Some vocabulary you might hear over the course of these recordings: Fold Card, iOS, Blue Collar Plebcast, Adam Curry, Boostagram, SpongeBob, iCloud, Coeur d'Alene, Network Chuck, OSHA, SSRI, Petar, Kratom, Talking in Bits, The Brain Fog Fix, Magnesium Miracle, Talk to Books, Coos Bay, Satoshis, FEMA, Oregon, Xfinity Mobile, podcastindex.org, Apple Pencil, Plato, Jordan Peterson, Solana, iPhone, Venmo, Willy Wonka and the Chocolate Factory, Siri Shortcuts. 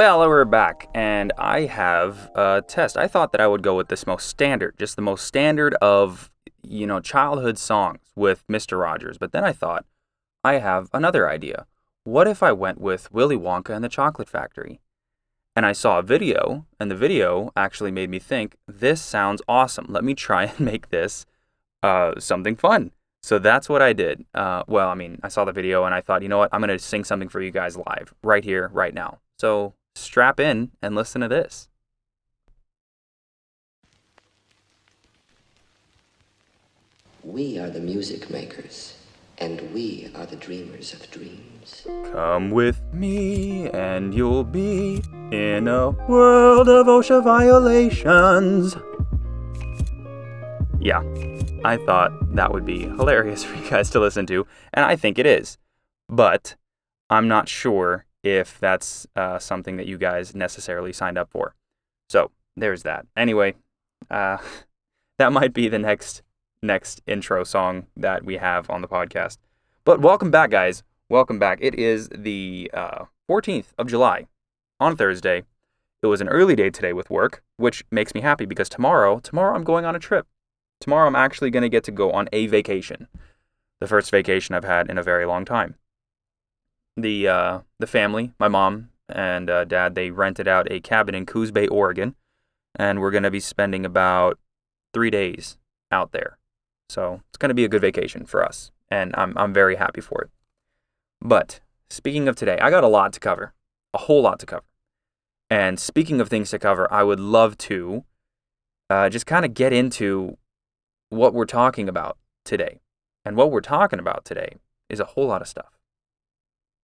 Well, we're back, and I have a test. I thought that I would go with this most standard, just the most standard of, you know, childhood songs with Mr. Rogers. But then I thought, I have another idea. What if I went with Willy Wonka and the Chocolate Factory? And I saw a video, and the video actually made me think, this sounds awesome. Let me try and make this something fun. So that's what I did. I saw the video, and I thought, you know what? I'm going to sing something for you guys live, right here, right now. So strap in and listen to this. We are the music makers. And we are the dreamers of dreams. Come with me and you'll be in a world of OSHA violations. Yeah, I thought that would be hilarious for you guys to listen to, and I think it is. But I'm not sure if that's something that you guys necessarily signed up for. So there's that. Anyway, that might be the next intro song that we have on the podcast. But welcome back, guys. Welcome back. It is the 14th of July on Thursday. It was an early day today with work, which makes me happy because tomorrow I'm going on a trip. Tomorrow I'm actually going to get to go on a vacation. The first vacation I've had in a very long time. The family, my mom and dad, they rented out a cabin in Coos Bay, Oregon, and we're going to be spending about 3 days out there. So it's going to be a good vacation for us, and I'm very happy for it. But speaking of today, I got a lot to cover, a whole lot to cover. And speaking of things to cover, I would love to just kind of get into what we're talking about today. And what we're talking about today is a whole lot of stuff.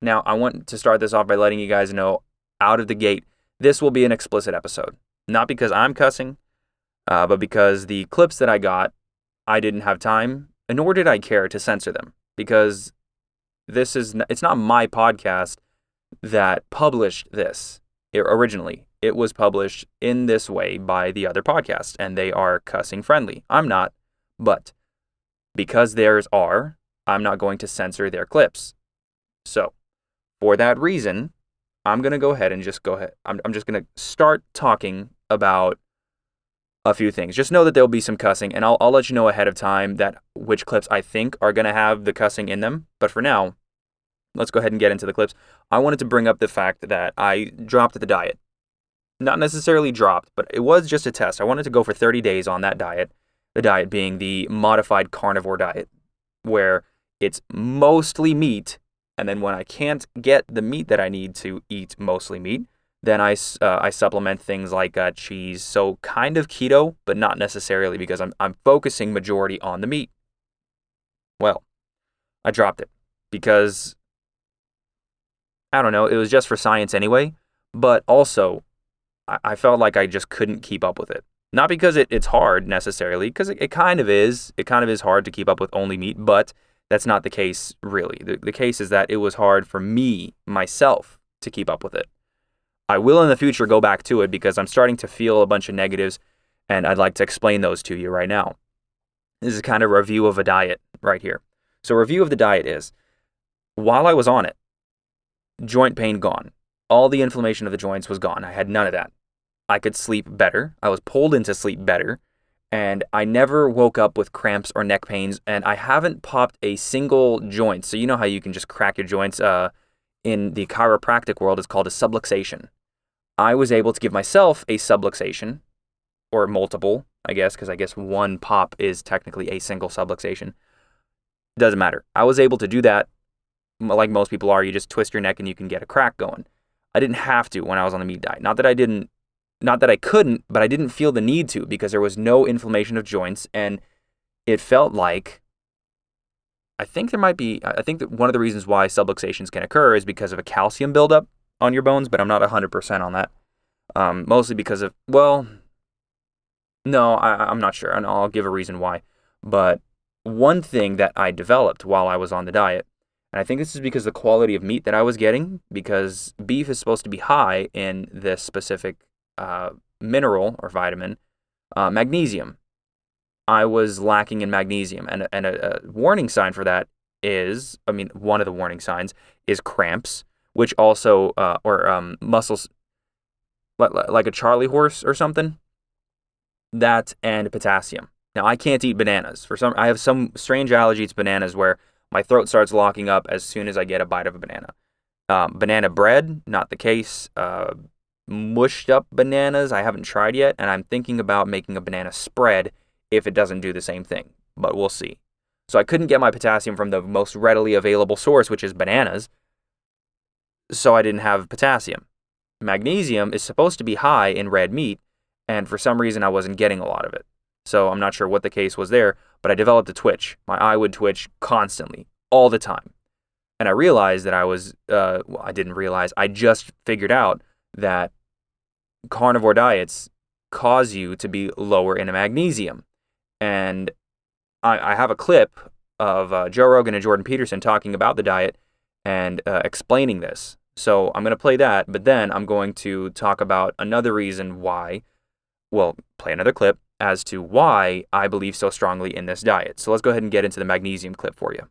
Now, I want to start this off by letting you guys know out of the gate, this will be an explicit episode. Not because I'm cussing, but because the clips that I got, I didn't have time, nor did I care to censor them, because it's not my podcast that published this originally. It was published in this way by the other podcast, and they are cussing friendly. I'm not, but because theirs are, I'm not going to censor their clips. So for that reason, I'm going to go ahead and just go ahead. I'm just going to start talking about a few things. Just know that there'll be some cussing, and I'll let you know ahead of time that which clips I think are going to have the cussing in them. But for now, let's go ahead and get into the clips. I wanted to bring up the fact that I dropped the diet. Not necessarily dropped, but it was just a test. I wanted to go for 30 days on that diet, the diet being the modified carnivore diet, where it's mostly meat, and then when I can't get the meat that I need to eat mostly meat, then I supplement things like cheese, so kind of keto, but not necessarily, because I'm focusing majority on the meat. Well, I dropped it because, I don't know, it was just for science anyway, but also I felt like I just couldn't keep up with it. Not because it's hard necessarily, because it kind of is. It kind of is hard to keep up with only meat, but that's not the case really. The case is that it was hard for me, myself, to keep up with it. I will in the future go back to it because I'm starting to feel a bunch of negatives, and I'd like to explain those to you right now. This is kind of a review of a diet right here. So review of the diet is, while I was on it, joint pain gone. All the inflammation of the joints was gone. I had none of that. I could sleep better. I was pulled into sleep better, and I never woke up with cramps or neck pains, and I haven't popped a single joint. So you know how you can just crack your joints? In the chiropractic world, it's called a subluxation. I was able to give myself a subluxation, or multiple, I guess, because I guess one pop is technically a single subluxation. Doesn't matter. I was able to do that, like most people are. You just twist your neck and you can get a crack going. I didn't have to when I was on the meat diet. Not that I couldn't, but I didn't feel the need to, because there was no inflammation of joints, and it felt like, I think that one of the reasons why subluxations can occur is because of a calcium buildup on your bones, but I'm not 100% on that. Mostly because of, I'm not sure, and I'll give a reason why. But one thing that I developed while I was on the diet, and I think this is because the quality of meat that I was getting, because beef is supposed to be high in this specific mineral or vitamin, magnesium. I was lacking in magnesium, and a warning sign for that is, one of the warning signs is cramps, which also, or muscles, like a Charlie horse or something. That and potassium. Now, I can't eat bananas. I have some strange allergy to bananas where my throat starts locking up as soon as I get a bite of a banana. Banana bread, not the case. Mushed up bananas, I haven't tried yet, and I'm thinking about making a banana spread if it doesn't do the same thing, but we'll see. So I couldn't get my potassium from the most readily available source, which is bananas, so I didn't have potassium. Magnesium is supposed to be high in red meat, and for some reason I wasn't getting a lot of it. So I'm not sure what the case was there, but I developed a twitch. My eye would twitch constantly, all the time. And I realized that I just figured out that carnivore diets cause you to be lower in magnesium. And I have a clip of Joe Rogan and Jordan Peterson talking about the diet and explaining this. So I'm going to play that, but then I'm going to talk about another reason why, well, play another clip as to why I believe so strongly in this diet. So let's go ahead and get into the magnesium clip for you.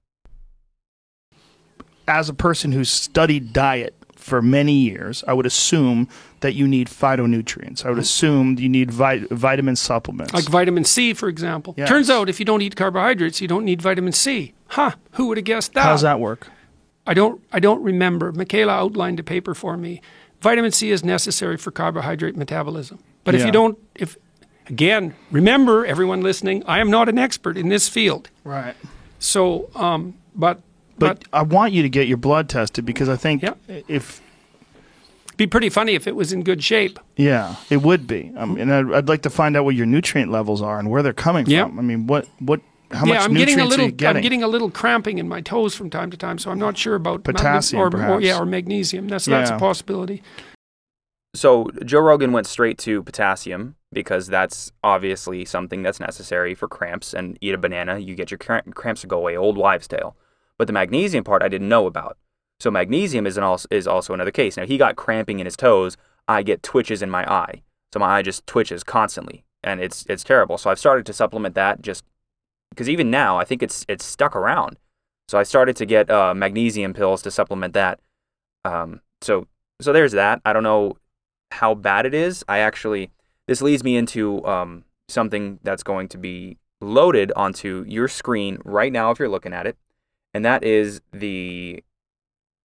As a person who's studied diet for many years, I would assume that you need phytonutrients. I would assume you need vitamin supplements. Like vitamin C, for example. Yes. Turns out if you don't eat carbohydrates, you don't need vitamin C. Huh, who would have guessed that? How does that work? I don't remember. Michaela outlined a paper for me. Vitamin C is necessary for carbohydrate metabolism. But again, remember, everyone listening, I am not an expert in this field. Right. So, But I want you to get your blood tested because I think it'd be pretty funny if it was in good shape. Yeah, it would be. And I'd like to find out what your nutrient levels are and where they're coming from. I mean, how much nutrients are you getting? I'm getting a little cramping in my toes from time to time, so I'm not sure about potassium or magnesium. That's a possibility. So Joe Rogan went straight to potassium because that's obviously something that's necessary for cramps. And eat a banana, you get your cramps to go away. Old wives' tale. But the magnesium part I didn't know about. So magnesium is also another case. Now, he got cramping in his toes. I get twitches in my eye. So my eye just twitches constantly, and it's terrible. So I've started to supplement that just because even now I think it's stuck around. So I started to get magnesium pills to supplement that. So there's that. I don't know how bad it is. This leads me into something that's going to be loaded onto your screen right now if you're looking at it. And that is the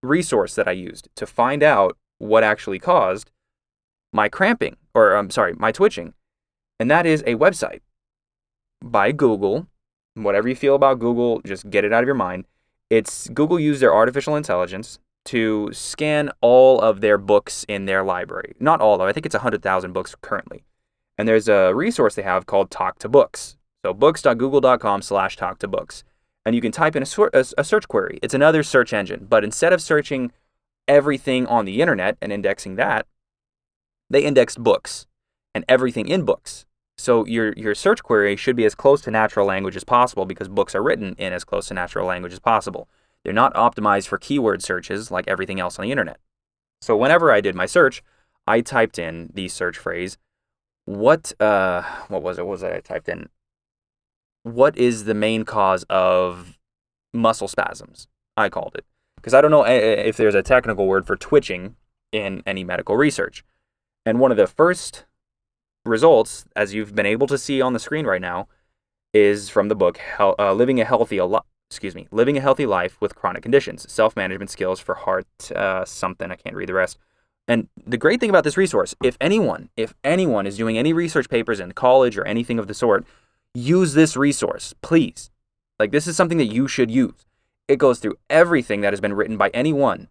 resource that I used to find out what actually caused my cramping, my twitching. And that is a website by Google. Whatever you feel about Google, just get it out of your mind. Google used their artificial intelligence to scan all of their books in their library. Not all, though. I think it's 100,000 books currently. And there's a resource they have called Talk to Books. So books.google.com/talktobooks. And you can type in a search query. It's another search engine. But instead of searching everything on the internet and indexing that, they index books and everything in books. So your search query should be as close to natural language as possible because books are written in as close to natural language as possible. They're not optimized for keyword searches like everything else on the internet. So whenever I did my search, I typed in the search phrase, what is the main cause of muscle spasms? I called it. Because I don't know if there's a technical word for twitching in any medical research. And one of the first results, as you've been able to see on the screen right now, is from the book Living a Healthy Life with Chronic Conditions, Self-Management Skills for Heart something. I can't read the rest. And the great thing about this resource, if anyone is doing any research papers in college or anything of the sort, use this resource, please. This is something that you should use. It goes through everything that has been written by anyone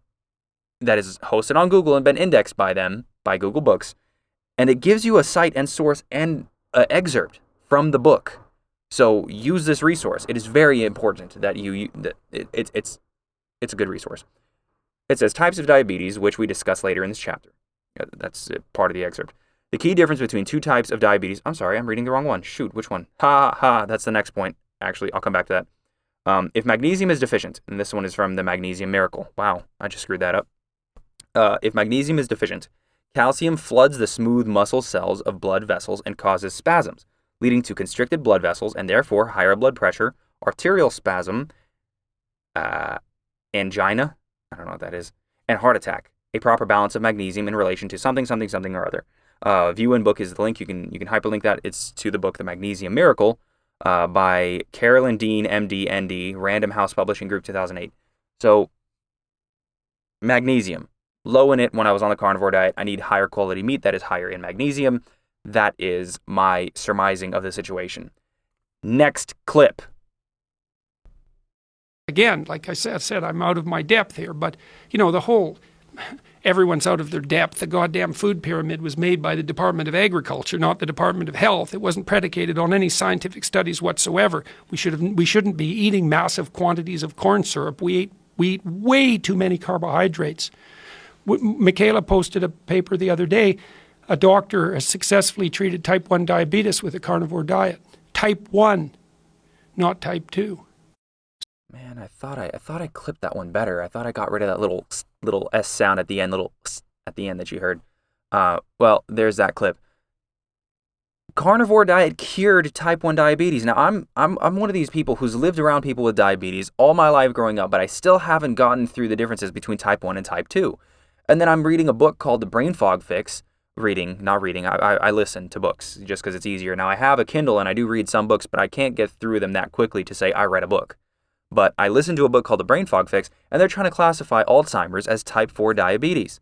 that is hosted on Google and been indexed by them, by Google Books, and it gives you a site and source and an excerpt from the book. So use this resource. It is very important that it's a good resource. It says types of diabetes, which we discuss later in this chapter. That's part of the excerpt. The key difference between two types of diabetes... I'm sorry, I'm reading the wrong one. Shoot, which one? That's the next point. Actually, I'll come back to that. If magnesium is deficient, and this one is from the Magnesium Miracle. Wow, I just screwed that up. If magnesium is deficient, calcium floods the smooth muscle cells of blood vessels and causes spasms, leading to constricted blood vessels and therefore higher blood pressure, arterial spasm, angina, I don't know what that is, and heart attack. A proper balance of magnesium in relation to something, something, something, or other. View in book is the link. You can hyperlink that. It's to the book The Magnesium Miracle by Carolyn Dean, MD, ND, Random House Publishing Group, 2008. So magnesium, low in it when I was on the carnivore diet. I need higher quality meat that is higher in magnesium. That is my surmising of the situation. Next clip. Again, like I said, I'm out of my depth here, but, you know, the whole everyone's out of their depth. The goddamn food pyramid was made by the Department of Agriculture, not the Department of Health. It wasn't predicated on any scientific studies whatsoever. We shouldn't be eating massive quantities of corn syrup. We eat way too many carbohydrates. Michaela posted a paper the other day. A doctor has successfully treated type 1 diabetes with a carnivore diet. Type 1, not type 2. Man, I thought I clipped that one better. I thought I got rid of that little S sound at the end, little S at the end that you heard. Well, there's that clip. Carnivore diet cured type 1 diabetes. Now, I'm one of these people who's lived around people with diabetes all my life growing up, but I still haven't gotten through the differences between type 1 and type 2. And then I'm reading a book called The Brain Fog Fix. I listen to books just because it's easier. Now, I have a Kindle and I do read some books, but I can't get through them that quickly to say I read a book. But I listened to a book called The Brain Fog Fix, and they're trying to classify Alzheimer's as type 4 diabetes.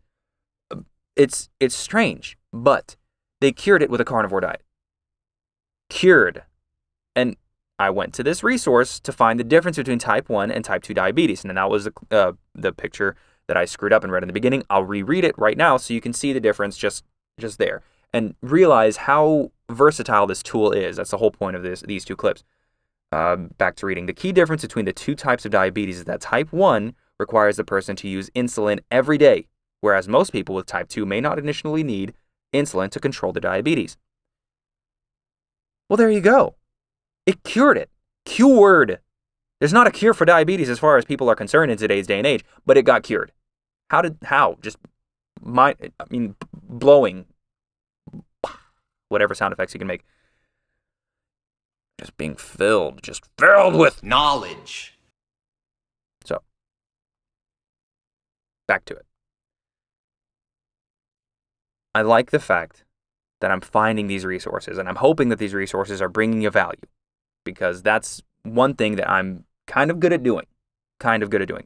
It's strange, but they cured it with a carnivore diet. Cured. And I went to this resource to find the difference between type 1 and type 2 diabetes, and then that was the picture that I screwed up and read in the beginning. I'll reread it right now so you can see the difference just there and realize how versatile this tool is. That's the whole point of these two clips. Back to reading. The key difference between the two types of diabetes is that type 1 requires the person to use insulin every day, whereas most people with type 2 may not initially need insulin to control their diabetes. Well, there you go. It cured it. Cured. There's not a cure for diabetes as far as people are concerned in today's day and age, but it got cured. How? Just blowing. Whatever sound effects you can make. Just being filled with knowledge. So, back to it. I like the fact that I'm finding these resources, and I'm hoping that these resources are bringing you value, because that's one thing that I'm kind of good at doing.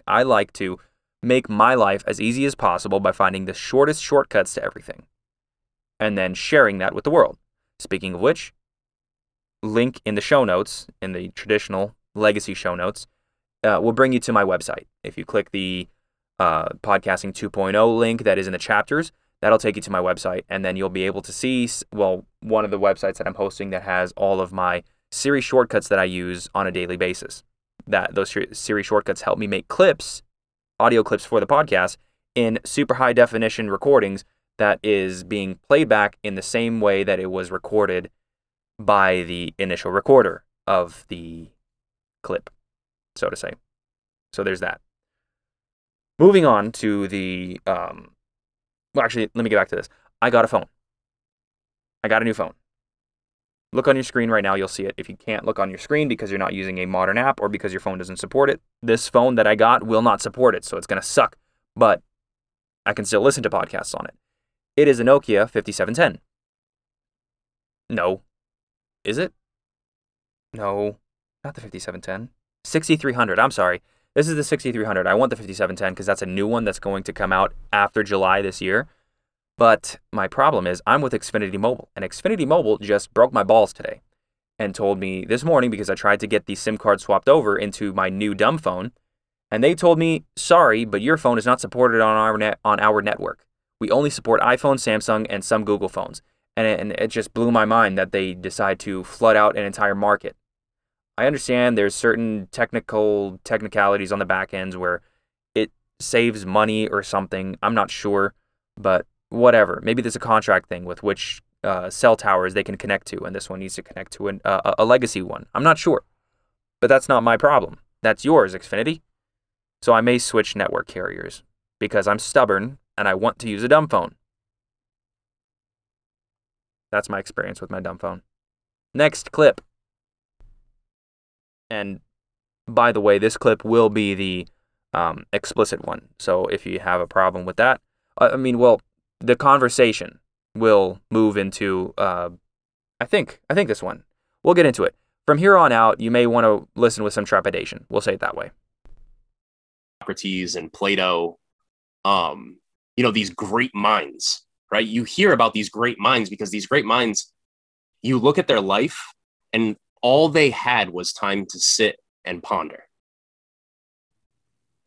I like to make my life as easy as possible by finding the shortest shortcuts to everything, and then sharing that with the world. Speaking of which, link in the show notes, in the traditional legacy show notes, will bring you to my website. If you click the Podcasting 2.0 link that is in the chapters, that'll take you to my website, and then you'll be able to see, well, one of the websites that I'm hosting that has all of my Siri shortcuts that I use on a daily basis. That those Siri shortcuts help me make clips, audio clips for the podcast, in super high definition recordings that is being played back in the same way that it was recorded by the initial recorder of the clip, so to say. So there's that. Moving on to the, let me get back to this. I got a phone. I got a new phone. Look on your screen right now, you'll see it. If you can't look on your screen because you're not using a modern app or because your phone doesn't support it, this phone that I got will not support it, so it's going to suck, but I can still listen to podcasts on it. It is a Nokia 5710. No. Is it? No, not the 5710. 6300, I'm sorry. This is the 6300. I want the 5710 because that's a new one that's going to come out after July this year. But my problem is I'm with Xfinity Mobile, and Xfinity Mobile just broke my balls today and told me this morning, because I tried to get the SIM card swapped over into my new dumb phone, and they told me, sorry, but your phone is not supported on our network. We only support iPhone, Samsung, and some Google phones. And it just blew my mind that they decide to flood out an entire market. I understand there's certain technicalities on the back ends where it saves money or something. I'm not sure, but whatever. Maybe there's a contract thing with which cell towers they can connect to, and this one needs to connect to a legacy one. I'm not sure, but that's not my problem. That's yours, Xfinity. So I may switch network carriers because I'm stubborn and I want to use a dumb phone. That's my experience with my dumb phone. Next clip. And by the way, this clip will be the explicit one. So if you have a problem with that, the conversation will move into, I think this one. We'll get into it. From here on out, you may want to listen with some trepidation. We'll say it that way. Socrates and Plato, these great minds, right? You hear about these great minds because these great minds, you look at their life and all they had was time to sit and ponder.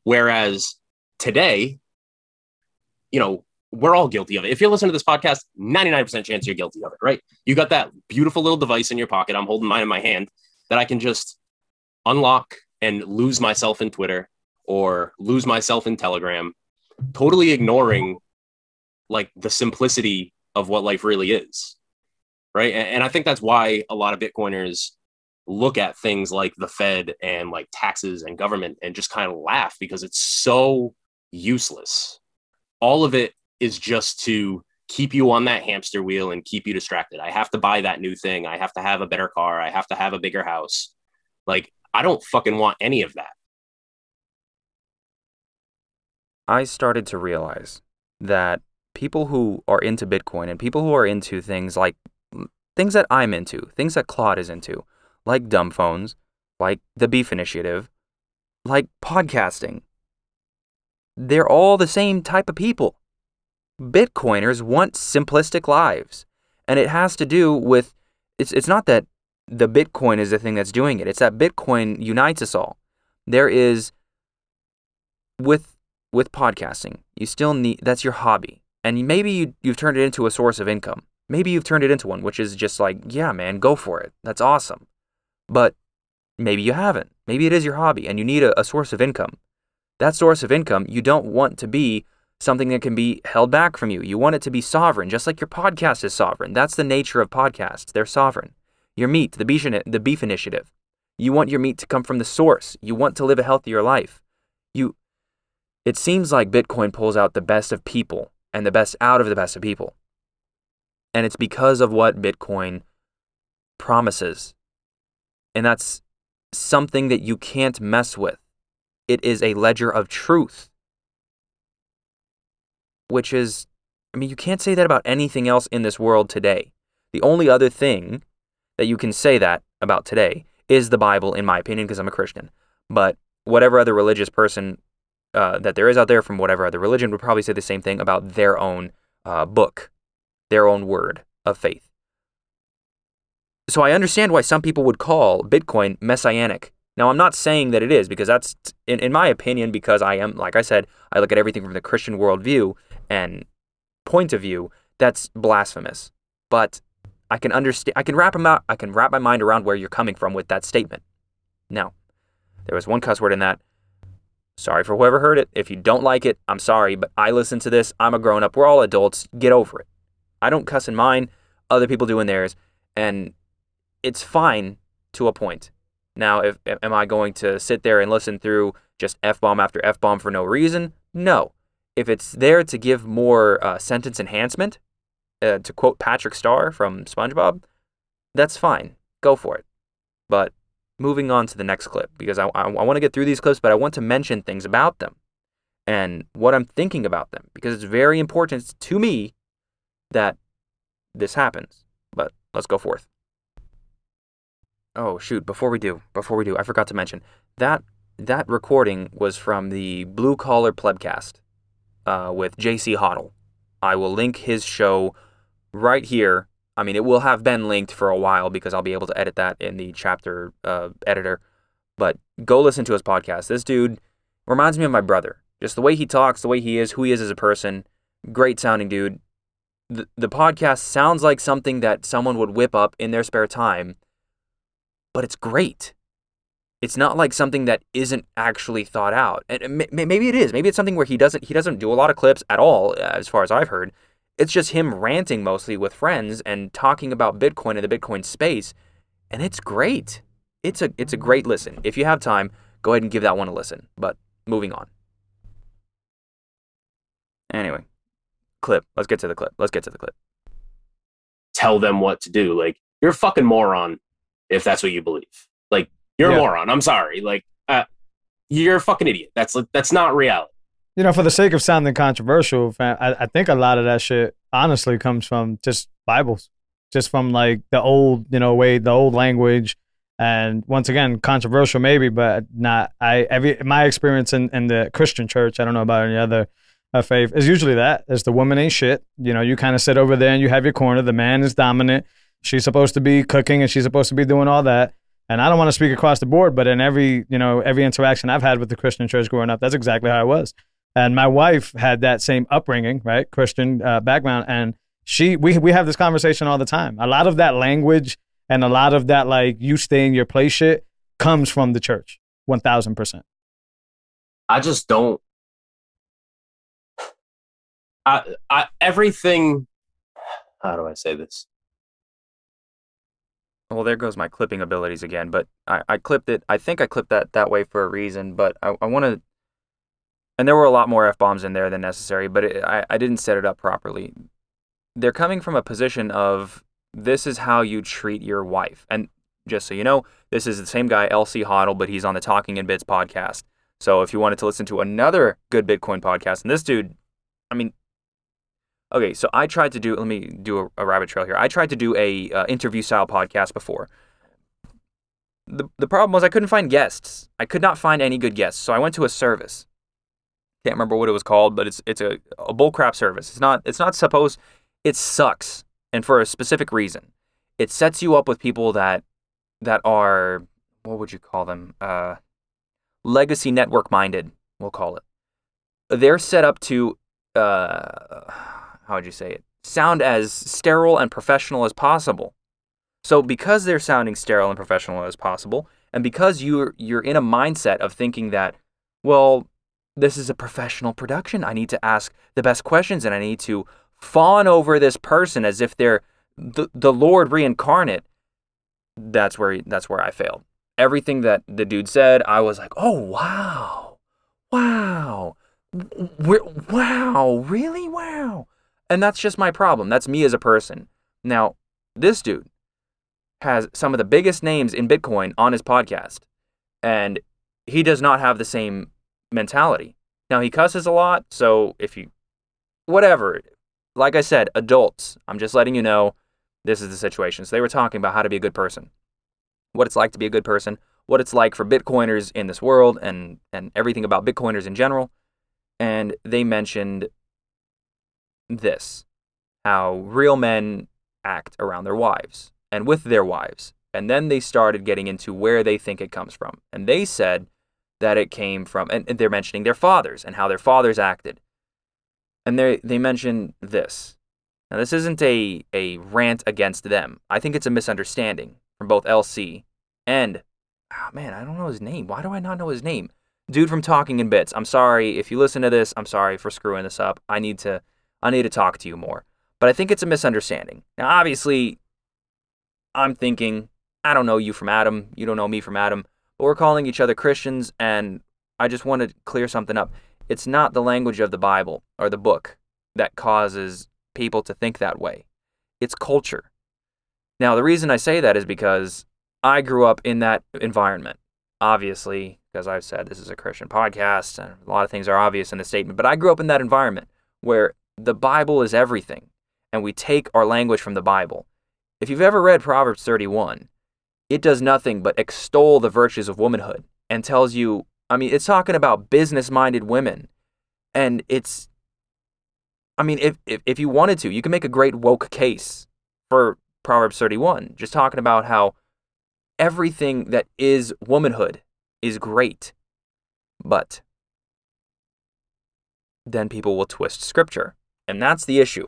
Whereas today, we're all guilty of it. If you're listening to this podcast, 99% chance you're guilty of it, right? You got that beautiful little device in your pocket. I'm holding mine in my hand that I can just unlock and lose myself in Twitter or lose myself in Telegram, totally ignoring like the simplicity of what life really is, right? And I think that's why a lot of Bitcoiners look at things like the Fed and like taxes and government and just kind of laugh because it's so useless. All of it is just to keep you on that hamster wheel and keep you distracted. I have to buy that new thing. I have to have a better car. I have to have a bigger house. Like, I don't fucking want any of that. I started to realize that people who are into Bitcoin and people who are into things like things that I'm into, things that Claude is into, like dumb phones, like the Beef Initiative, like podcasting, they're all the same type of people. Bitcoiners want simplistic lives, and it has to do with, it's not that the Bitcoin is the thing that's doing it, it's that Bitcoin unites us all. There is, with podcasting, you still need, that's your hobby, and maybe you've turned it into a source of income. Maybe you've turned it into one, which is just like, yeah, man, go for it. That's awesome. But maybe you haven't. Maybe it is your hobby, and you need a source of income. That source of income, you don't want to be something that can be held back from you. You want it to be sovereign, just like your podcast is sovereign. That's the nature of podcasts. They're sovereign. Your meat, the Beef Initiative. You want your meat to come from the source. You want to live a healthier life. It seems like Bitcoin pulls out the best of people and the best out of the best of people. And it's because of what Bitcoin promises. And that's something that you can't mess with. It is a ledger of truth. Which is, you can't say that about anything else in this world today. The only other thing that you can say that about today is the Bible, in my opinion, because I'm a Christian. But whatever other religious person that there is out there from whatever other religion would probably say the same thing about their own book, their own word of faith. So I understand why some people would call Bitcoin messianic. Now, I'm not saying that it is, because that's, in my opinion, because I am, like I said, I look at everything from the Christian worldview and point of view. That's blasphemous. But I can understand, I can wrap my mind around where you're coming from with that statement. Now, there was one cuss word in that. Sorry for whoever heard it. If you don't like it, I'm sorry, but I listen to this. I'm a grown up. We're all adults. Get over it. I don't cuss in mine. Other people do in theirs. And it's fine to a point. Now, am I going to sit there and listen through just F-bomb after F-bomb for no reason? No. If it's there to give more sentence enhancement, to quote Patrick Starr from SpongeBob, that's fine. Go for it. But moving on to the next clip, because I want to get through these clips, but I want to mention things about them and what I'm thinking about them, because it's very important to me that this happens. But let's go forth. Oh, shoot, before we do, I forgot to mention, that recording was from the Blue Collar Plebcast with J.C. Hoddle. I will link his show right here. It will have been linked for a while because I'll be able to edit that in the chapter editor. But go listen to his podcast. This dude reminds me of my brother. Just the way he talks, the way he is, who he is as a person. Great sounding dude. The podcast sounds like something that someone would whip up in their spare time. But it's great. It's not like something that isn't actually thought out. And maybe it is. Maybe it's something where he doesn't do a lot of clips at all, as far as I've heard. It's just him ranting mostly with friends and talking about Bitcoin and the Bitcoin space. And it's great. It's a great listen. If you have time, go ahead and give that one a listen. But moving on. Anyway, clip. Let's get to the clip. Tell them what to do. Like, you're a fucking moron. If that's what you believe, like, you're a moron. I'm sorry. Like, you're a fucking idiot. That's not reality. For the sake of sounding controversial, fam, I think a lot of that shit, honestly comes from just Bibles, just from like the old, you know, way, the old language. And once again, controversial maybe, but not. My experience in the Christian church, I don't know about any other faith, is usually that. Is the woman ain't shit. You know, you kind of sit over there and you have your corner. The man is dominant. She's supposed to be cooking and she's supposed to be doing all that. And I don't want to speak across the board, but in every interaction I've had with the Christian church growing up, that's exactly how it was. And my wife had that same upbringing, right? Christian background. And we have this conversation all the time. A lot of that language and a lot of that, like, you stay in your place shit comes from the church, 1,000%. I just don't. Everything. How do I say this? Well, there goes my clipping abilities again, but I clipped it. I think I clipped that way for a reason, but I want to, and there were a lot more F-bombs in there than necessary, but I didn't set it up properly. They're coming from a position of, this is how you treat your wife. And just so you know, this is the same guy, J.C. Hoddle, but he's on the Talking in Bits podcast. So if you wanted to listen to another good Bitcoin podcast, and this dude, I mean, okay, so I tried to do, let me do a rabbit trail here. I tried to do a interview-style podcast before. The problem was I couldn't find guests. I could not find any good guests. So I went to a service. Can't remember what it was called, but it's a bullcrap service. It's not supposed, it sucks. And for a specific reason. It sets you up with people that are, what would you call them? Legacy network minded, we'll call it. They're set up to, how would you say it? Sound as sterile and professional as possible. So because they're sounding sterile and professional as possible, and because you're in a mindset of thinking that, well, this is a professional production, I need to ask the best questions and I need to fawn over this person as if they're the Lord reincarnate. That's where I failed. Everything that the dude said, I was like, oh, wow, really? And that's just my problem. That's me as a person. Now, this dude has some of the biggest names in Bitcoin on his podcast, and he does not have the same mentality. Now, he cusses a lot, so if you, whatever. Like I said, adults, I'm just letting you know, this is the situation. So they were talking about how to be a good person, what it's like to be a good person, what it's like for Bitcoiners in this world, and everything about Bitcoiners in general. And they mentioned this, how real men act around their wives and with their wives. And then they started getting into where they think it comes from. And they said that it came from, and they're mentioning their fathers and how their fathers acted. And they mention this. Now, this isn't a rant against them. I think it's a misunderstanding from both LC and, oh man, I don't know his name. Why do I not know his name? Dude from Talking in Bits. I'm sorry if you listen to this. I'm sorry for screwing this up. I need to talk to you more. But I think it's a misunderstanding. Now, obviously, I'm thinking, I don't know you from Adam. You don't know me from Adam. But we're calling each other Christians, and I just want to clear something up. It's not the language of the Bible or the book that causes people to think that way. It's culture. Now, the reason I say that is because I grew up in that environment. Obviously, because I've said this is a Christian podcast, and a lot of things are obvious in the statement, but I grew up in that environment where the Bible is everything, and we take our language from the Bible. If you've ever read Proverbs 31, it does nothing but extol the virtues of womanhood and tells you, I mean, it's talking about business-minded women, and it's, I mean, if you wanted to, you can make a great woke case for Proverbs 31, just talking about how everything that is womanhood is great, but then people will twist scripture, and that's the issue.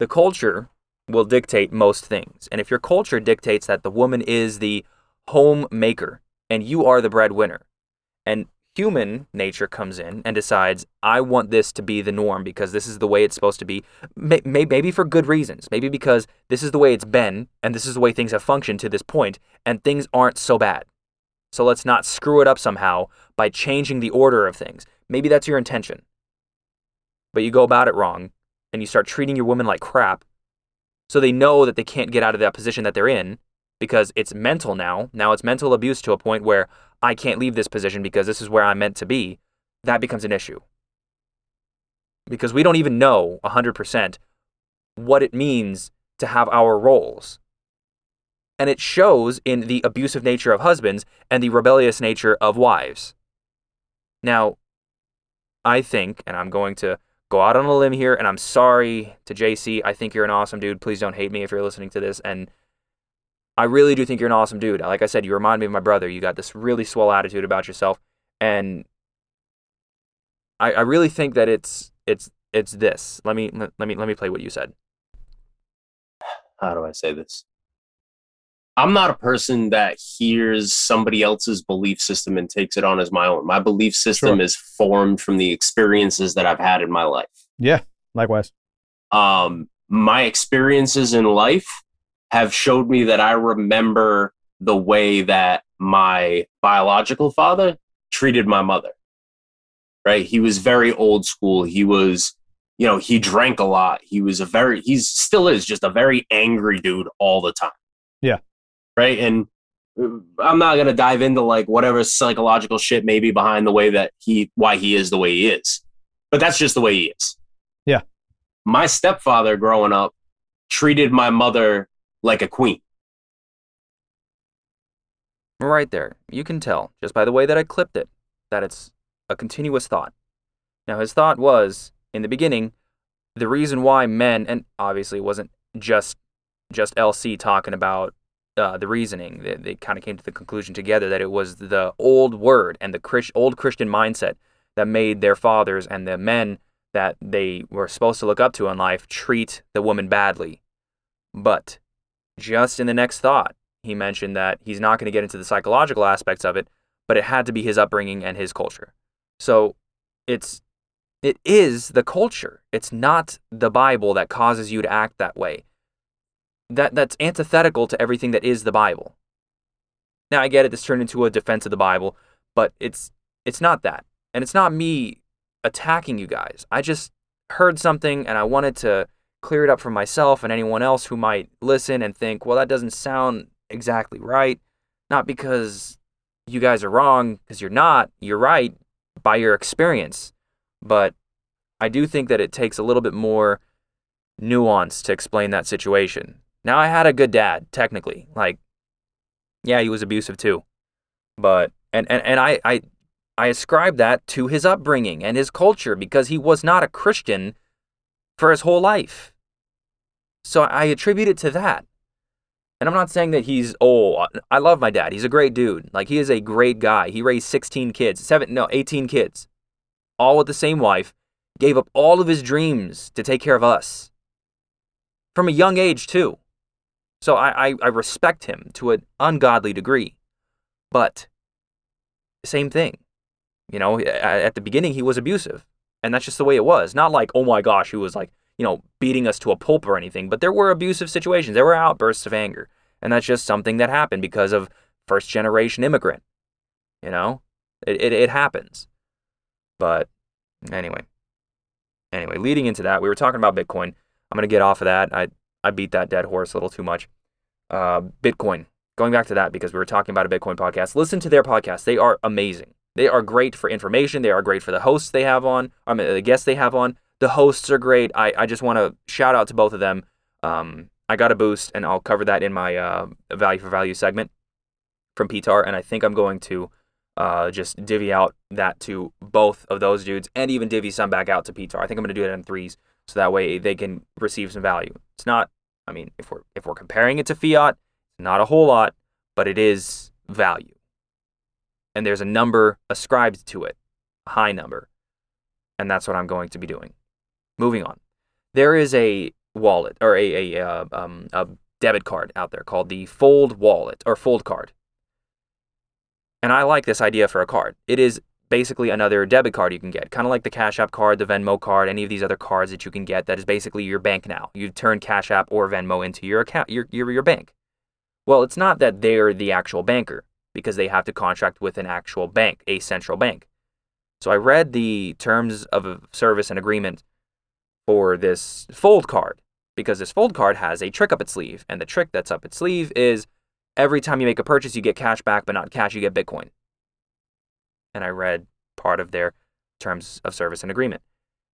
The culture will dictate most things, and if your culture dictates that the woman is the homemaker and you are the breadwinner, and human nature comes in and decides, I want this to be the norm because this is the way it's supposed to be, maybe for good reasons, maybe because this is the way it's been and this is the way things have functioned to this point and things aren't so bad. So let's not screw it up somehow by changing the order of things. Maybe that's your intention. But you go about it wrong and you start treating your women like crap, so they know that they can't get out of that position that they're in because it's mental now. Now it's mental abuse to a point where I can't leave this position because this is where I'm meant to be. That becomes an issue. Because we don't even know 100% what it means to have our roles. And it shows in the abusive nature of husbands and the rebellious nature of wives. Now, I think, and I'm going to go out on a limb here, and I'm sorry to JC, I think you're an awesome dude. Please don't hate me if you're listening to this. And I really do think you're an awesome dude. Like I said, you remind me of my brother. You got this really swell attitude about yourself. And I really think that it's this. Let me play what you said. How do I say this? I'm not a person that hears somebody else's belief system and takes it on as my own. My belief system is formed from the experiences that I've had in my life. Yeah, likewise. My experiences in life have showed me that I remember the way that my biological father treated my mother. Right? He was very old school. He was, you know, he drank a lot. He was he still is just a very angry dude all the time. Yeah. Right. And I'm not going to dive into like whatever psychological shit may be behind the way that why he is the way he is, but that's just the way he is. Yeah. My stepfather growing up treated my mother like a queen. Right there. You can tell just by the way that I clipped it, that it's a continuous thought. Now his thought was in the beginning, the reason why men, and obviously it wasn't just LC talking about the reasoning. They kind of came to the conclusion together that it was the old word and the old Christian mindset that made their fathers and the men that they were supposed to look up to in life treat the woman badly. But just in the next thought, he mentioned that he's not going to get into the psychological aspects of it, but it had to be his upbringing and his culture. So it is the culture. It's not the Bible that causes you to act that way. That's antithetical to everything that is the Bible. Now, I get it. This turned into a defense of the Bible, but it's not that. And it's not me attacking you guys. I just heard something, and I wanted to clear it up for myself and anyone else who might listen and think, well, that doesn't sound exactly right. Not because you guys are wrong, because you're not. You're right by your experience. But I do think that it takes a little bit more nuance to explain that situation. Now, I had a good dad, technically. Like, yeah, he was abusive too. But, and I ascribe that to his upbringing and his culture because he was not a Christian for his whole life. So I attribute it to that. And I'm not saying that I love my dad. He's a great dude. Like, he is a great guy. He raised 18 kids, all with the same wife, gave up all of his dreams to take care of us. From a young age, too. So I respect him to an ungodly degree. But same thing. You know, at the beginning, he was abusive. And that's just the way it was. Not like, oh my gosh, he was like, you know, beating us to a pulp or anything. But there were abusive situations. There were outbursts of anger. And that's just something that happened because of first-generation immigrant. You know? It happens. But anyway, leading into that, we were talking about Bitcoin. I'm going to get off of that. I beat that dead horse a little too much. Bitcoin. Going back to that because we were talking about a Bitcoin podcast. Listen to their podcast. They are amazing. They are great for information. They are great for the hosts they have on. I mean, the guests they have on. The hosts are great. I just want to shout out to both of them. I got a boost, and I'll cover that in my value for value segment from PTAR. And I think I'm going to just divvy out that to both of those dudes and even divvy some back out to PTAR. I think I'm going to do it in threes. So that way they can receive some value. It's not, I mean, if we're comparing it to fiat, not a whole lot, but it is value. And there's a number ascribed to it, a high number. And that's what I'm going to be doing. Moving on. There is a wallet or a debit card out there called the Fold Wallet or Fold Card. And I like this idea for a card. It is basically another debit card you can get, kind of like the Cash App card, the Venmo card, any of these other cards that you can get that is basically your bank now. You turn Cash App or Venmo into your account, your bank. Well, it's not that they're the actual banker because they have to contract with an actual bank, a central bank. So I read the terms of service and agreement for this Fold Card because this Fold Card has a trick up its sleeve, and the trick that's up its sleeve is every time you make a purchase, you get cash back, but not cash, you get Bitcoin. And I read part of their terms of service and agreement.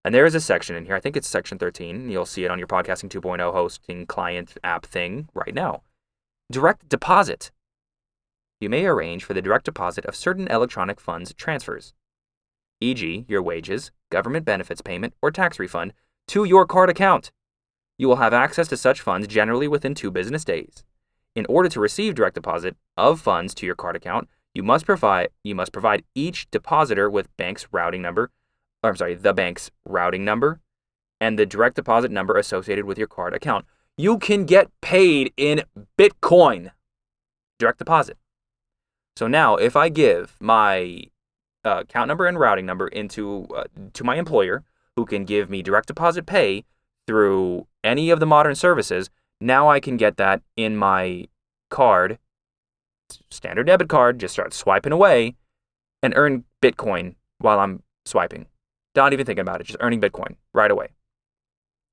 And there is a section in here, I think it's section 13, you'll see it on your Podcasting 2.0 hosting client app thing right now. Direct deposit. You may arrange for the direct deposit of certain electronic funds transfers, e.g. your wages, government benefits payment, or tax refund, to your card account. You will have access to such funds generally within 2 business days. In order to receive direct deposit of funds to your card account, you must provide each depositor with the bank's routing number and the direct deposit number associated with your card account. You can get paid in Bitcoin direct deposit. So now if I give my account number and routing number to my employer, who can give me direct deposit pay through any of the modern services, now I can get that in my card, standard debit card, just start swiping away and earn Bitcoin while I'm swiping. Not even thinking about it, just earning Bitcoin right away.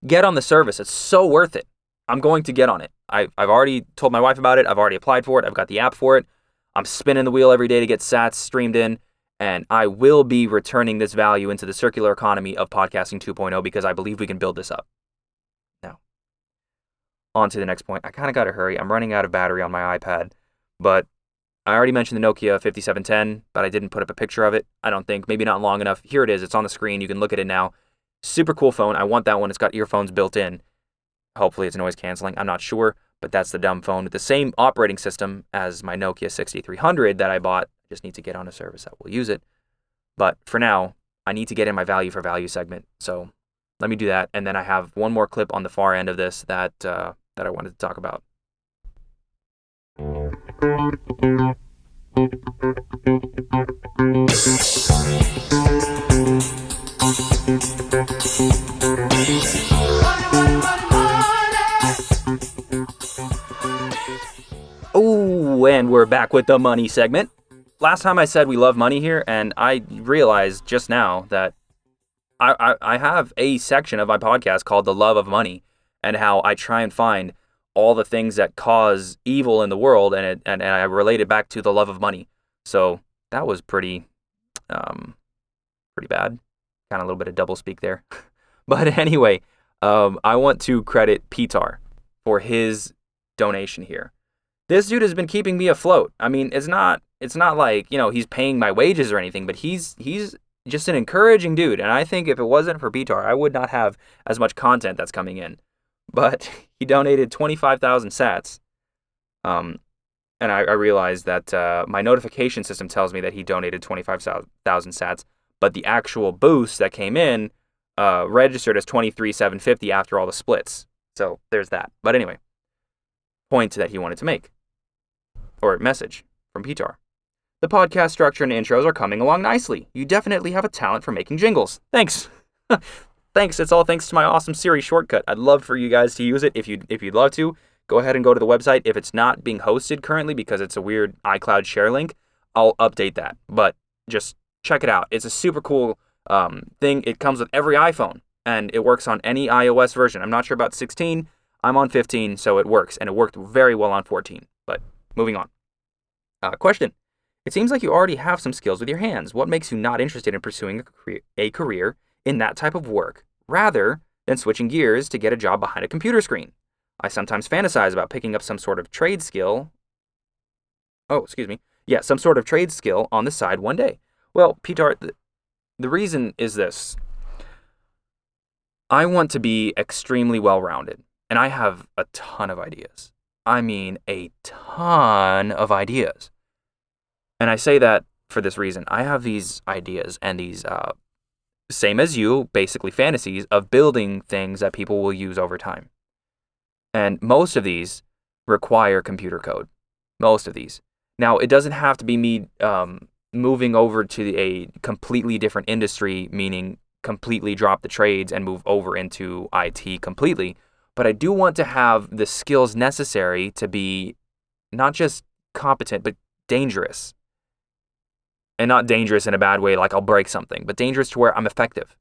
Get on the service. It's so worth it. I'm going to get on it. I've already told my wife about it. I've already applied for it. I've got the app for it. I'm spinning the wheel every day to get sats streamed in, and I will be returning this value into the circular economy of Podcasting 2.0 because I believe we can build this up. Now, on to the next point. I kind of got to hurry. I'm running out of battery on my iPad, but I already mentioned the Nokia 5710, but I didn't put up a picture of it. I don't think, maybe not long enough. Here it is. It's on the screen. You can look at it now. Super cool phone. I want that one. It's got earphones built in. Hopefully it's noise canceling. I'm not sure, but that's the dumb phone with the same operating system as my Nokia 6300 that I bought. Just need to get on a service that will use it. But for now, I need to get in my value for value segment. So let me do that. And then I have one more clip on the far end of this that I wanted to talk about. Oh, and we're back with the money segment. Last time I said we love money here, and I realized just now that I have a section of my podcast called The Love of Money, and how I try and find all the things that cause evil in the world, and I relate it back to the love of money. So that was pretty bad. Kind of a little bit of doublespeak there. But anyway, I want to credit Petar for his donation here. This dude has been keeping me afloat. I mean, it's not like, he's paying my wages or anything, but he's just an encouraging dude. And I think if it wasn't for Petar, I would not have as much content that's coming in. But he donated 25,000 sats. And I realized that my notification system tells me that he donated 25,000 sats, but the actual boost that came in registered as 23,750 after all the splits. So there's that. But anyway, point that he wanted to make, or message from Petar. The podcast structure and intros are coming along nicely. You definitely have a talent for making jingles. Thanks. Thanks. It's all thanks to my awesome Siri shortcut. I'd love for you guys to use it if you'd love to. Go ahead and go to the website. If it's not being hosted currently because it's a weird iCloud share link, I'll update that. But just check it out. It's a super cool thing. It comes with every iPhone, and it works on any iOS version. I'm not sure about 16. I'm on 15, so it works, and it worked very well on 14. But moving on. Question. It seems like you already have some skills with your hands. What makes you not interested in pursuing a career in that type of work, rather than switching gears to get a job behind a computer screen? I sometimes fantasize about picking up some sort of trade skill. Some sort of trade skill on the side one day. Well, Petar, the reason is this. I want to be extremely well-rounded, and I have a ton of ideas. I mean, a ton of ideas. And I say that for this reason. I have these ideas and these same as you, basically fantasies of building things that people will use over time. And most of these require computer code. Most of these. Now, it doesn't have to be me moving over to a completely different industry, meaning completely drop the trades and move over into IT completely. But I do want to have the skills necessary to be not just competent, but dangerous. And not dangerous in a bad way, like I'll break something, but dangerous to where I'm effective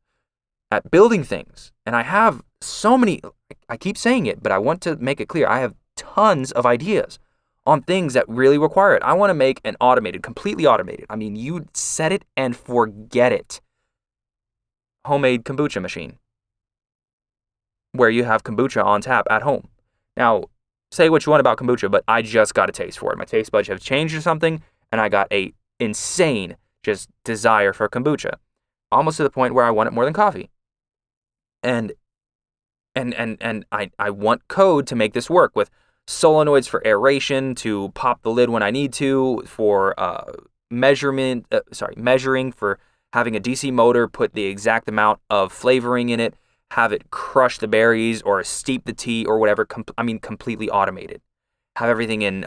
at building things. And I have so many, I keep saying it, but I want to make it clear. I have tons of ideas on things that really require it. I want to make an completely automated. I mean, you set it and forget it. homemade kombucha machine, where you have kombucha on tap at home. Now, say what you want about kombucha, but I just got a taste for it. My taste buds have changed or something, and I got a insane just desire for kombucha, almost to the point where I want it more than coffee. And I want code to make this work, with solenoids for aeration, to pop the lid when I need to, for measuring, for having a DC motor put the exact amount of flavoring in it, have it crush the berries or steep the tea or whatever. Completely automated. Have everything in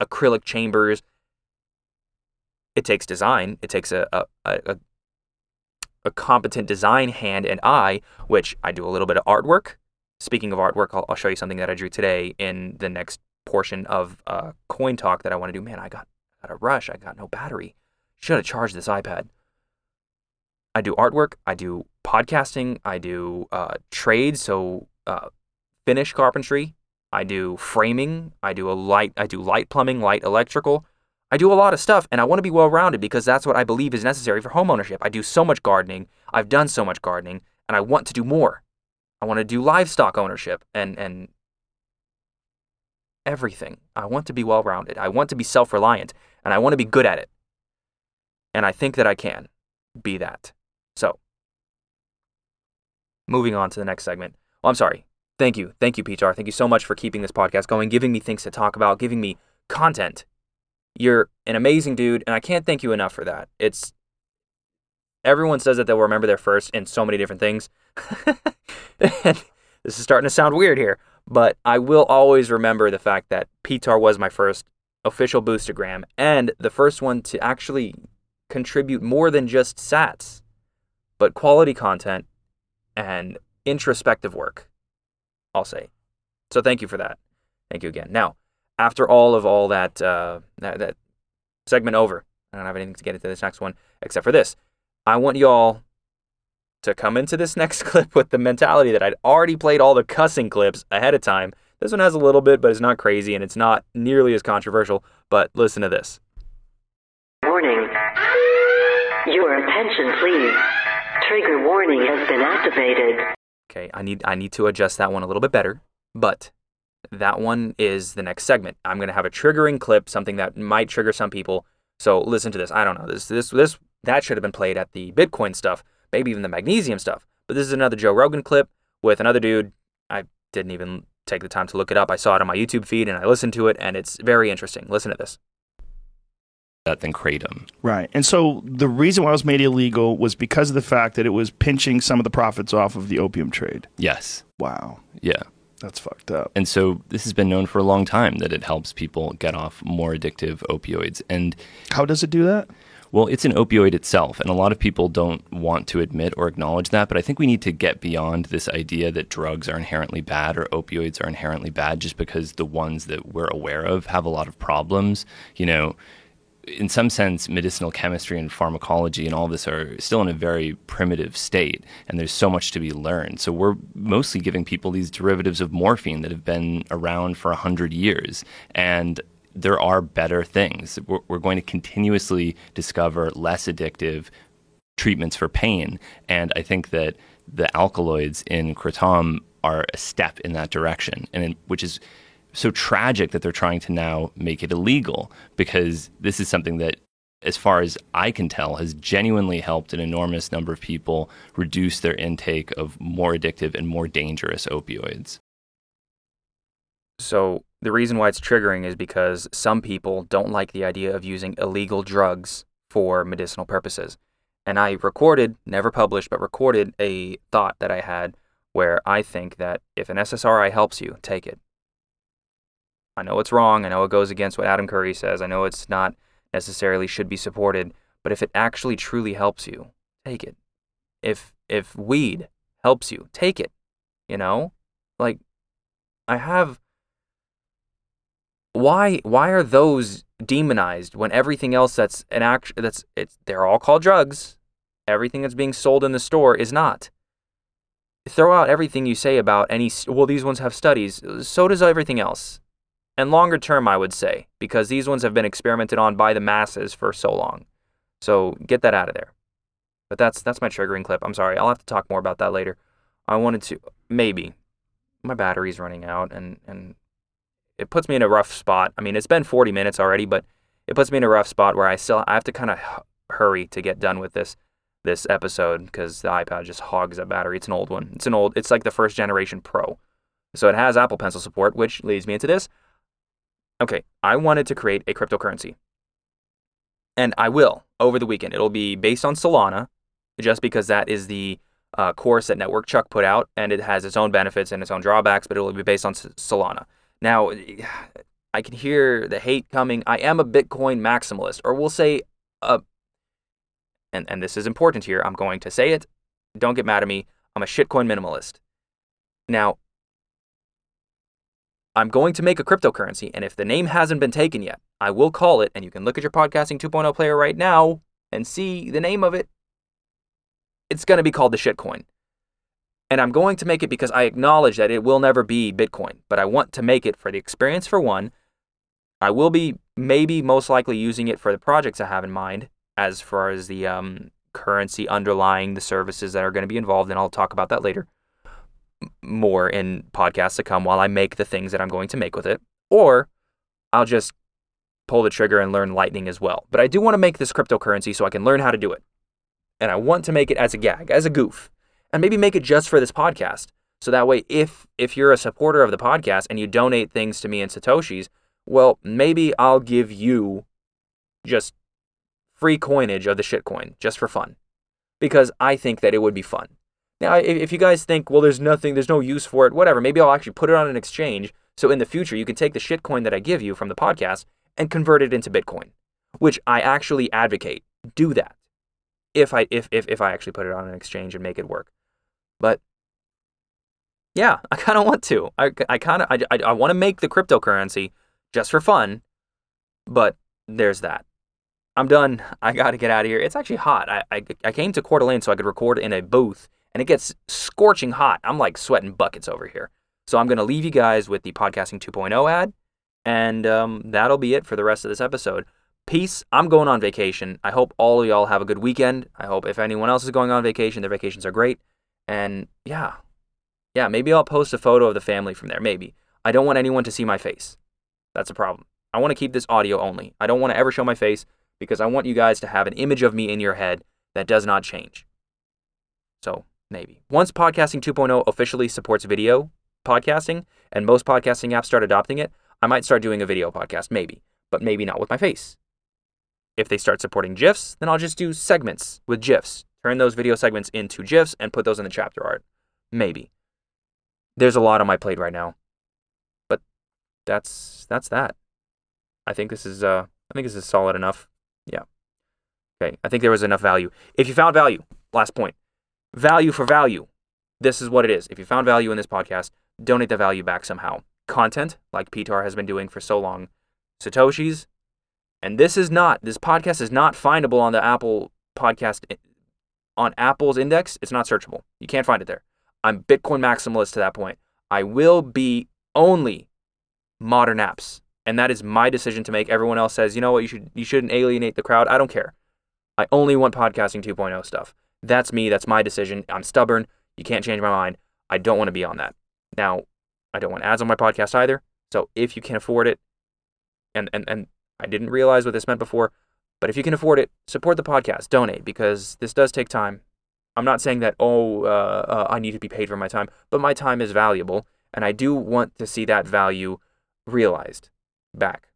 acrylic chambers. It takes design. It takes a competent design hand and eye, which I do a little bit of artwork. Speaking of artwork, I'll show you something that I drew today in the next portion of Coin Talk that I want to do. Man, I got a rush. I got no battery. Should have charged this iPad. I do artwork. I do podcasting. I do trades, so finish carpentry. I do framing. I do light plumbing, light electrical. I do a lot of stuff, and I want to be well-rounded because that's what I believe is necessary for homeownership. I do so much gardening. I've done so much gardening, and I want to do more. I want to do livestock ownership and everything. I want to be well-rounded. I want to be self-reliant, and I want to be good at it. And I think that I can be that. So, moving on to the next segment. Well, I'm sorry. Thank you, Pitar. Thank you so much for keeping this podcast going, giving me things to talk about, giving me content. You're an amazing dude, and I can't thank you enough for that. It's everyone says that they'll remember their first in so many different things. This is starting to sound weird here, but I will always remember the fact that Pitar was my first official Boostagram and the first one to actually contribute more than just sats, but quality content and introspective work, I'll say. So thank you for that. Thank you again. Now, after all that, that segment over, I don't have anything to get into this next one except for this. I want y'all to come into this next clip with the mentality that I'd already played all the cussing clips ahead of time. This one has a little bit, but it's not crazy, and it's not nearly as controversial, but listen to this. Warning. Your attention, please. Trigger warning has been activated. Okay, I need to adjust that one a little bit better, but that one is the next segment. I'm going to have a triggering clip, something that might trigger some people. So listen to this. I don't know. This that should have been played at the Bitcoin stuff, maybe even the magnesium stuff. But this is another Joe Rogan clip with another dude. I didn't even take the time to look it up. I saw it on my YouTube feed and I listened to it, and it's very interesting. Listen to this. Than Kratom. Right. And so the reason why it was made illegal was because of the fact that it was pinching some of the profits off of the opium trade. Yes. Wow. Yeah. That's fucked up. And so this has been known for a long time that it helps people get off more addictive opioids. And how does it do that? Well, it's an opioid itself, and a lot of people don't want to admit or acknowledge that, but I think we need to get beyond this idea that drugs are inherently bad or opioids are inherently bad just because the ones that we're aware of have a lot of problems. You know, in some sense, medicinal chemistry and pharmacology and all this are still in a very primitive state, and there's so much to be learned. So we're mostly giving people these derivatives of morphine that have been around for 100 years, and there are better things. We're going to continuously discover less addictive treatments for pain, and I think that the alkaloids in Kratom are a step in that direction, which is so tragic that they're trying to now make it illegal, because this is something that, as far as I can tell, has genuinely helped an enormous number of people reduce their intake of more addictive and more dangerous opioids. So the reason why it's triggering is because some people don't like the idea of using illegal drugs for medicinal purposes. And I recorded, never published, but recorded a thought that I had where I think that if an SSRI helps you, take it. I know it's wrong. I know it goes against what Adam Curry says. I know it's not necessarily should be supported, but if it actually truly helps you, take it. If weed helps you, take it. You know, like I have. Why are those demonized when everything else that's an act that's it's they're all called drugs? Everything that's being sold in the store is not. Throw out everything you say about any. Well, these ones have studies. So does everything else. And longer term, I would say, because these ones have been experimented on by the masses for so long. So get that out of there. But that's my triggering clip. I'm sorry. I'll have to talk more about that later. I wanted to, maybe, my battery's running out, and it puts me in a rough spot. I mean, it's been 40 minutes already, but it puts me in a rough spot where I have to kind of hurry to get done with this episode because the iPad just hogs that battery. It's an old one. It's like the first generation Pro. So it has Apple Pencil support, which leads me into this. Okay, I wanted to create a cryptocurrency. And I will over the weekend. It'll be based on Solana just because that is the course that Network Chuck put out, and it has its own benefits and its own drawbacks, but it will be based on Solana. Now, I can hear the hate coming. I am a Bitcoin maximalist, or we'll say, and this is important here. I'm going to say it. Don't get mad at me. I'm a shitcoin minimalist. Now, I'm going to make a cryptocurrency, and if the name hasn't been taken yet, I will call it, and you can look at your Podcasting 2.0 player right now and see the name of it. It's going to be called the shitcoin. And I'm going to make it because I acknowledge that it will never be Bitcoin, but I want to make it for the experience, for one. I will be maybe most likely using it for the projects I have in mind as far as the currency underlying the services that are going to be involved, and I'll talk about that later. More in podcasts to come while I make the things that I'm going to make with it, or I'll just pull the trigger and learn Lightning as well. But I do want to make this cryptocurrency so I can learn how to do it. And I want to make it as a gag, as a goof, and maybe make it just for this podcast. So that way, if you're a supporter of the podcast and you donate things to me in Satoshis, well, maybe I'll give you just free coinage of the shitcoin just for fun, because I think that it would be fun. Now, if you guys think, well, there's no use for it, whatever, maybe I'll actually put it on an exchange so in the future you can take the shitcoin that I give you from the podcast and convert it into Bitcoin, which I actually advocate. Do that if I actually put it on an exchange and make it work. But yeah, I kind of want to. I want to make the cryptocurrency just for fun, but there's that. I'm done. I got to get out of here. It's actually hot. I came to Coeur d'Alene so I could record in a booth, and it gets scorching hot. I'm like sweating buckets over here. So I'm going to leave you guys with the Podcasting 2.0 ad, and that'll be it for the rest of this episode. Peace. I'm going on vacation. I hope all of y'all have a good weekend. I hope if anyone else is going on vacation, their vacations are great. And yeah, maybe I'll post a photo of the family from there. Maybe. I don't want anyone to see my face. That's a problem. I want to keep this audio only. I don't want to ever show my face because I want you guys to have an image of me in your head that does not change. So maybe. Once Podcasting 2.0 officially supports video podcasting, and most podcasting apps start adopting it, I might start doing a video podcast, maybe, but maybe not with my face. If they start supporting GIFs, then I'll just do segments with GIFs, turn those video segments into GIFs and put those in the chapter art. Maybe. There's a lot on my plate right now, but that's that. I think this is solid enough. Yeah. Okay. I think there was enough value. If you found value, last point. Value for value. This is what it is. If you found value in this podcast, donate the value back somehow. Content, like Pitar has been doing for so long. Satoshis. And this podcast is not findable on the Apple podcast, on Apple's index. It's not searchable. You can't find it there. I'm Bitcoin maximalist to that point. I will be only modern apps. And that is my decision to make. Everyone else says, you know what, you shouldn't alienate the crowd. I don't care. I only want Podcasting 2.0 stuff. That's me. That's my decision. I'm stubborn. You can't change my mind. I don't want to be on that. Now, I don't want ads on my podcast either. So if you can afford it, and I didn't realize what this meant before, but if you can afford it, support the podcast. Donate, because this does take time. I'm not saying that, I need to be paid for my time, but my time is valuable, and I do want to see that value realized back.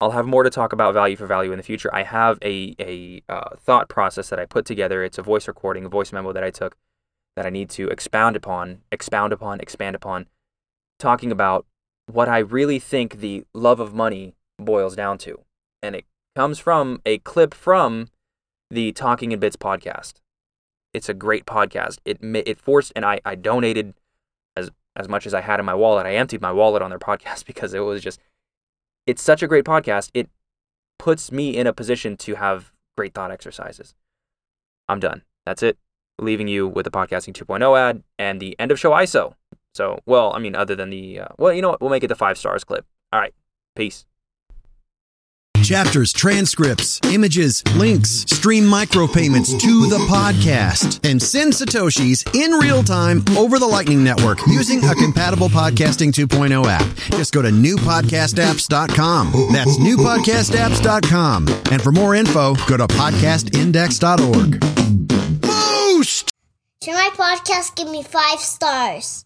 I'll have more to talk about value for value in the future. I have a thought process that I put together. It's a voice recording, a voice memo that I took that I need to expand upon, talking about what I really think the love of money boils down to. And it comes from a clip from the Talking in Bits podcast. It's a great podcast. It forced, and I donated as much as I had in my wallet. I emptied my wallet on their podcast because it was just... It's such a great podcast. It puts me in a position to have great thought exercises. I'm done. That's it. Leaving you with the Podcasting 2.0 ad and the end of show ISO. So, other than the, we'll make it the 5 stars clip. All right. Peace. chapters, transcripts, images, links, stream micropayments to the podcast, and send Satoshis in real time over the Lightning Network using a compatible Podcasting 2.0 app. Just go to newpodcastapps.com. That's newpodcastapps.com. And for more info, go to podcastindex.org. Boost! Can my podcast give me 5 stars?